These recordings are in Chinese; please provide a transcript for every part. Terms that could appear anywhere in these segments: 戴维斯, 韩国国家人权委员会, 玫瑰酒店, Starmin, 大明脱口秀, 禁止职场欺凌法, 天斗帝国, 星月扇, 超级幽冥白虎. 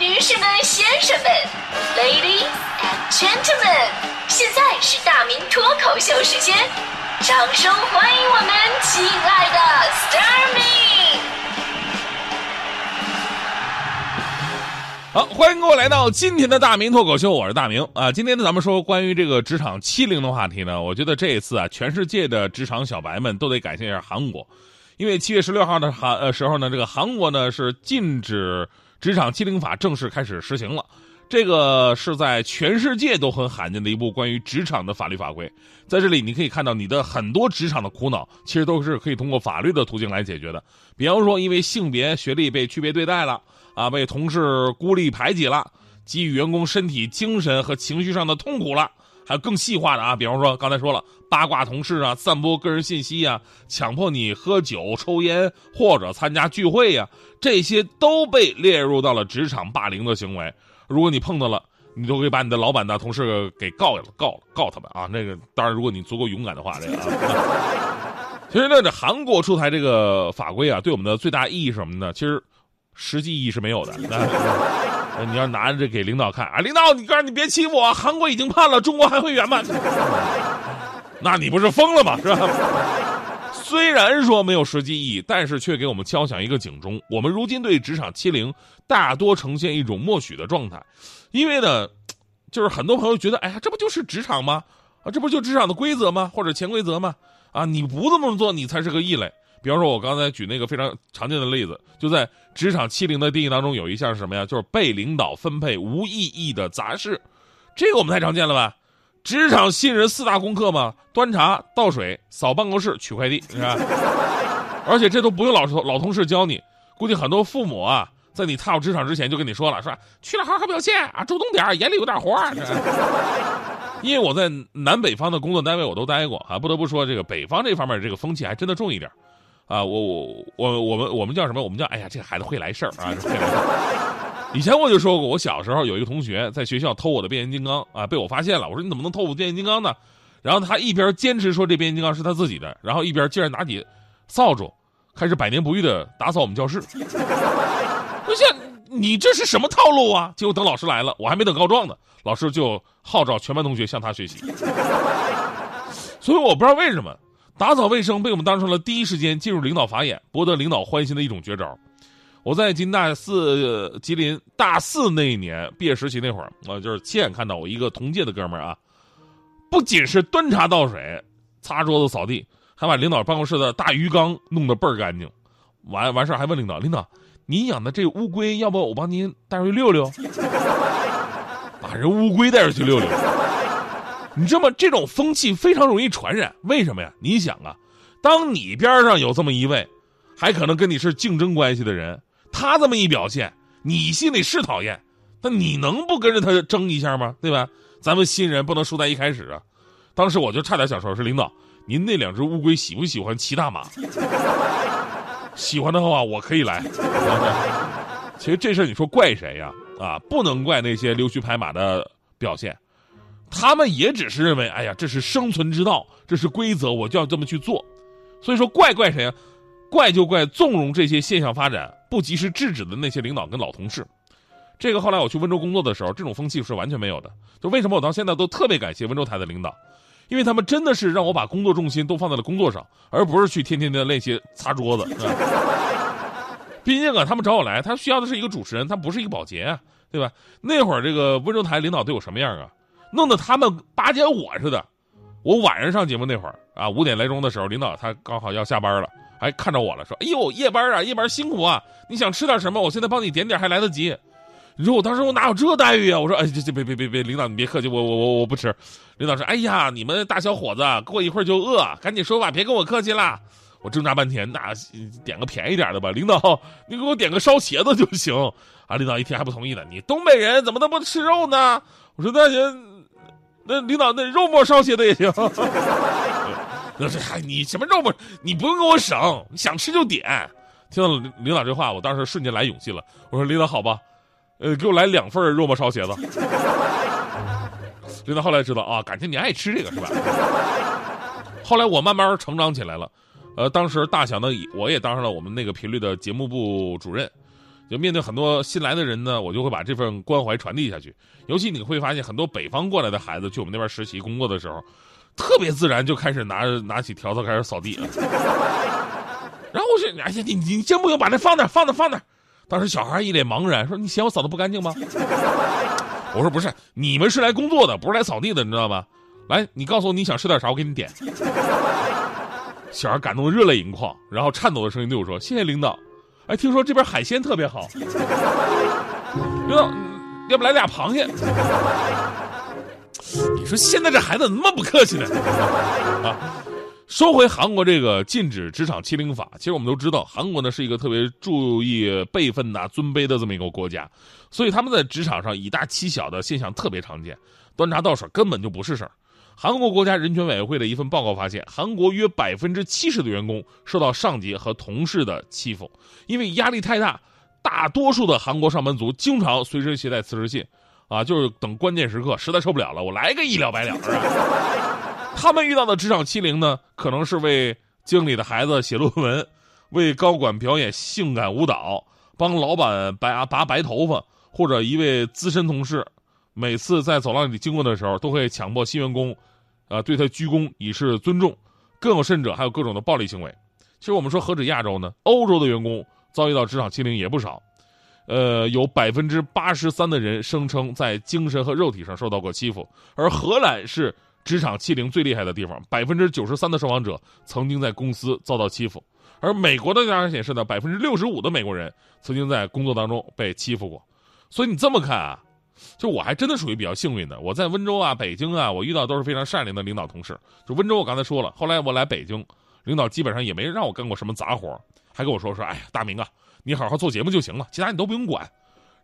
女士们、先生们 ，Ladies and Gentlemen， 现在是大明脱口秀时间，掌声欢迎我们亲爱的 Starmin。好，欢迎各位来到今天的大明脱口秀，我是大明啊。今天呢，咱们说关于这个职场欺凌的话题呢，我觉得这一次啊，全世界的职场小白们都得感谢一下韩国，因为7月16号的时候呢，这个韩国呢是禁止职场欺凌法正式开始实行了，这个是在全世界都很罕见的一部关于职场的法律法规。在这里你可以看到，你的很多职场的苦恼其实都是可以通过法律的途径来解决的。比方说因为性别、学历被区别对待了啊，被同事孤立排挤了，给予员工身体、精神和情绪上的痛苦了，还有更细化的啊，比方说刚才说了八卦同事啊，散播个人信息啊，强迫你喝酒抽烟或者参加聚会啊，这些都被列入到了职场霸凌的行为。如果你碰到了，你都可以把你的老板的同事给告他们啊。那个当然如果你足够勇敢的话，这个其实呢，这韩国出台这个法规啊，对我们的最大意义是什么呢？其实实际意义是没有的。你要拿着给领导看啊，领导你告诉你别欺负我，韩国已经判了，中国还会圆满，那你不是疯了吗？是吧？虽然说没有实际意义，但是却给我们敲响一个警钟。我们如今对职场欺凌大多呈现一种默许的状态，因为呢，就是很多朋友觉得，哎呀，这不就是职场吗？啊，这不就职场的规则吗？或者潜规则吗？啊，你不这么做，你才是个异类。比方说我刚才举那个非常常见的例子，就在职场欺凌的定义当中有一项是什么呀？就是被领导分配无意义的杂事。这个我们太常见了吧？职场新人4大功课嘛，端茶倒水、扫办公室、取快递，是吧？而且这都不用老同事教你，估计很多父母啊，在你踏入职场之前就跟你说了，是吧？去了好好表现啊，主动点，眼里有点活儿。因为我在南北方的工作单位我都待过啊，不得不说这个北方这方面这个风气还真的重一点啊。我们叫什么？我们叫哎呀，这个孩子会来事儿啊，会来事儿。以前我就说过，我小时候有一个同学在学校偷我的变形金刚啊，被我发现了。我说你怎么能偷我变形金刚呢？然后他一边坚持说这变形金刚是他自己的，然后一边竟然拿起扫帚开始百年不遇的打扫我们教室。我想你这是什么套路啊？结果等老师来了，我还没等告状呢，老师就号召全班同学向他学习。所以我不知道为什么打扫卫生被我们当成了第一时间进入领导法眼、博得领导欢心的一种绝招。我在吉林大四那一年毕业实习那会儿，我就是亲眼看到我一个同届的哥们儿啊，不仅是端茶倒水、擦桌子、扫地，还把领导办公室的大鱼缸弄得倍儿干净。完事儿还问领导：“领导，您养的这乌龟，要不我帮您带回去溜溜？”把人乌龟带回去溜溜，你知道吗？这种风气非常容易传染。为什么呀？你想啊，当你边上有这么一位，还可能跟你是竞争关系的人。他这么一表现，你心里是讨厌，但你能不跟着他争一下吗？对吧？咱们新人不能输在一开始啊！当时我就差点想说，是领导，您那2只乌龟喜不喜欢骑大马？喜欢的话，我可以来。其实这事儿你说怪谁呀？啊，不能怪那些溜须拍马的表现，他们也只是认为，哎呀，这是生存之道，这是规则，我就要这么去做。所以说怪谁呀？怪就怪纵容这些现象发展，不及时制止的那些领导跟老同事。这个后来我去温州工作的时候，这种风气是完全没有的。就为什么我到现在都特别感谢温州台的领导，因为他们真的是让我把工作重心都放在了工作上，而不是去天的那些擦桌子。毕竟啊，他们找我来，他需要的是一个主持人，他不是一个保洁啊，对吧？那会儿这个温州台领导对我什么样啊？弄得他们巴结我似的。我晚上上节目那会儿啊，5点来钟的时候，领导他刚好要下班了。还看着我了，说：“哎呦，夜班啊，夜班辛苦啊！你想吃点什么？我现在帮你点点，还来得及。”你说我当时我哪有这待遇啊？我说：“哎，这别，领导你别客气，我不吃。”领导说：“哎呀，你们大小伙子过一会儿就饿，赶紧说吧，别跟我客气啦。”我挣扎半天，那点个便宜点的吧，领导，你给我点个烧茄子就行啊！领导一听还不同意呢，你东北人怎么能不吃肉呢？我说那行，那领导那肉末烧茄子也行。你什么肉不？你不用跟我省，你想吃就点。听到领导这话，我当时瞬间来勇气了。我说：“领导，好吧，给我来2份肉末烧茄子。”领导后来知道啊，感情你爱吃这个是吧？后来我慢慢成长起来了，当时大强呢，我也当上了我们那个频率的节目部主任。就面对很多新来的人呢，我就会把这份关怀传递下去。尤其你会发现，很多北方过来的孩子去我们那边实习工作的时候，特别自然就开始拿起笤帚开始扫地了。然后我说：“哎呀，你先不用把那放那放那放那。”当时小孩一脸茫然，说：“你嫌我扫的不干净吗？”我说：“不是，你们是来工作的，不是来扫地的，你知道吗？来，你告诉我你想吃点啥，我给你点。”小孩感动得热泪盈眶，然后颤抖的声音对我说：“谢谢领导。哎，听说这边海鲜特别好，领导，要不来俩螃蟹？”你说现在这孩子怎么那么不客气呢？啊！说回韩国这个禁止职场欺凌法，其实我们都知道，韩国呢是一个特别注意辈分呐、尊卑的这么一个国家，所以他们在职场上以大欺小的现象特别常见，端茶倒水根本就不是事儿。韩国国家人权委员会的一份报告发现，韩国约70%的员工受到上级和同事的欺负，因为压力太大，大多数的韩国上班族经常随身携带辞职信，啊，就是等关键时刻实在受不了了，我来个一了百了，是吧？他们遇到的职场欺凌呢，可能是为经理的孩子写论文，为高管表演性感舞蹈，帮老板拔白头发，或者一位资深同事每次在走廊里经过的时候都会强迫新员工对他鞠躬以示尊重，更有甚者还有各种的暴力行为。其实我们说何止亚洲呢，欧洲的员工遭遇到职场欺凌也不少，有83%的人声称在精神和肉体上受到过欺负，而荷兰是职场欺凌最厉害的地方，93%的受访者曾经在公司遭到欺负，而美国的调查显示呢，65%的美国人曾经在工作当中被欺负过。所以你这么看啊，就我还真的属于比较幸运的，我在温州啊、北京啊，我遇到都是非常善良的领导同事。就温州我刚才说了，后来我来北京，领导基本上也没让我干过什么杂活，还跟我说哎呀，大明啊，你好好做节目就行了，其他你都不用管。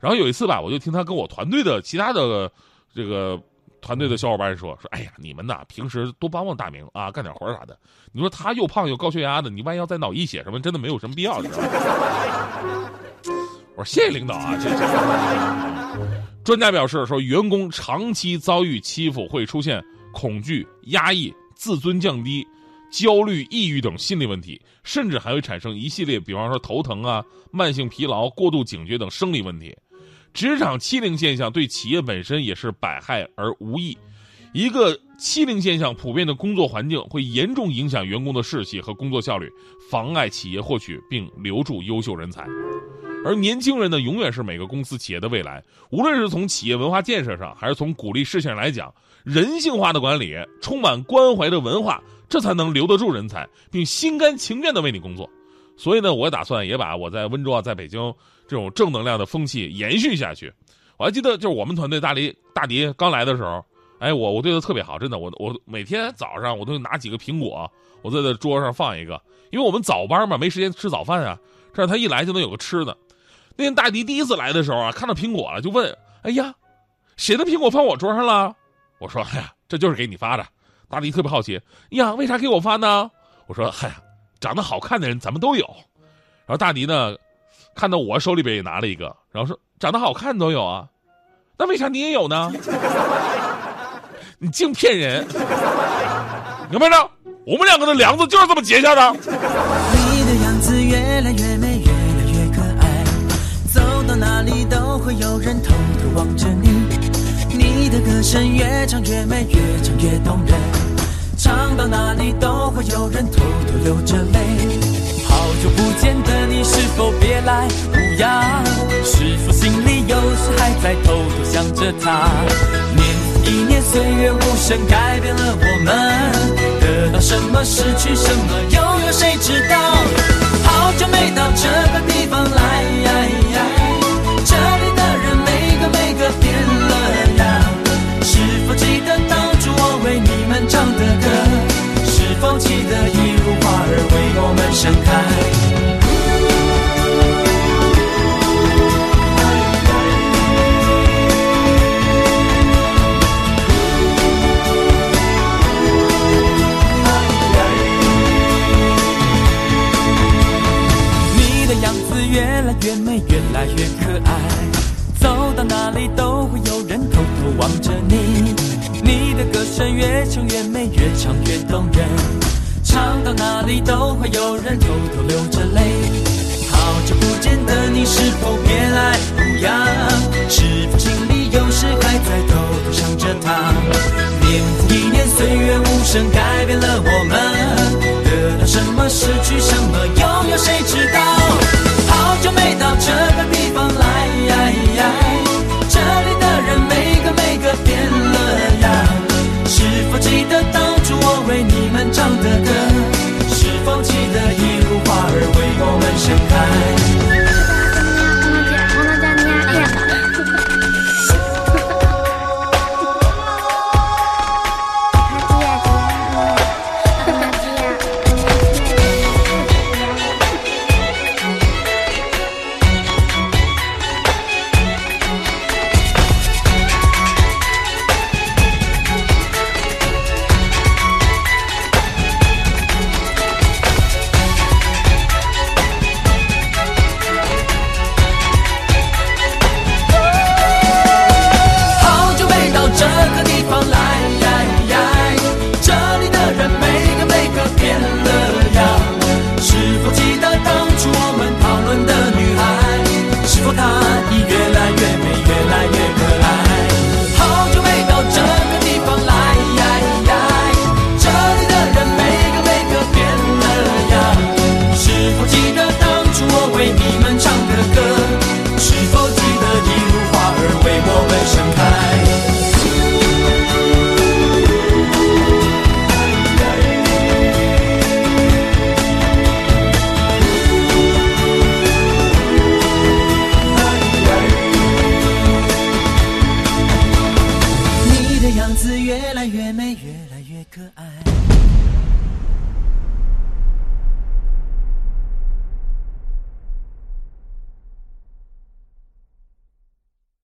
然后有一次吧，我就听他跟我团队的其他的这个团队的小伙伴说，哎呀，你们呐，平时多帮帮大明啊，干点活啥的。你说他又胖又高血压的，你万一要再脑溢血什么，真的没有什么必要，知道吗？我说谢谢领导啊。专家表示说，员工长期遭遇欺负会出现恐惧、压抑、自尊降低、焦虑、抑郁等心理问题，甚至还会产生一系列，比方说头疼啊、慢性疲劳、过度警觉等生理问题。职场欺凌现象对企业本身也是百害而无益，一个欺凌现象普遍的工作环境会严重影响员工的士气和工作效率，妨碍企业获取并留住优秀人才。而年轻人呢，永远是每个公司企业的未来，无论是从企业文化建设上，还是从鼓励事情来讲，人性化的管理，充满关怀的文化，这才能留得住人才，并心甘情愿地为你工作。所以呢，我打算也把我在温州啊、在北京这种正能量的风气延续下去。我还记得，就是我们团队大迪刚来的时候，哎，我对他特别好，真的，我每天早上我都拿几个苹果，我在桌上放一个，因为我们早班嘛，没时间吃早饭啊，这样他一来就能有个吃的。那天大迪第一次来的时候啊，看到苹果了就问：“哎呀，谁的苹果放我桌上了？”我说：“哎呀，这就是给你发的。”大迪特别好奇：“呀，为啥给我发呢？”我说：“哎呀，长得好看的人咱们都有。”然后大迪呢，看到我手里边也拿了一个，然后说：“长得好看都有啊，那为啥你也有呢？你净骗人！有没有？我们两个的梁子就是这么结下的。”你的样子越来越美，越来越可爱，走到哪里都会有人偷偷望着你。你的歌声越唱越美，越唱越动人，唱到哪里都会有人偷偷流着泪。好久不见的你，是否别来无恙？是否心里有时还在偷偷想着他？年复一年，岁月无声改变了我们，得到什么，失去什么，又有谁知道？好久没到这个地方来，这里的人每个变了样。是否记得当初我为你们唱的歌？是否记得一如花儿为我们盛开？你的样子越来越美，越来越可爱，走到哪里都会有人偷偷望着你。你的歌声越唱越美，越唱越动人，唱到哪里都会有人偷偷流着泪。好久不见的你是否别来无恙？是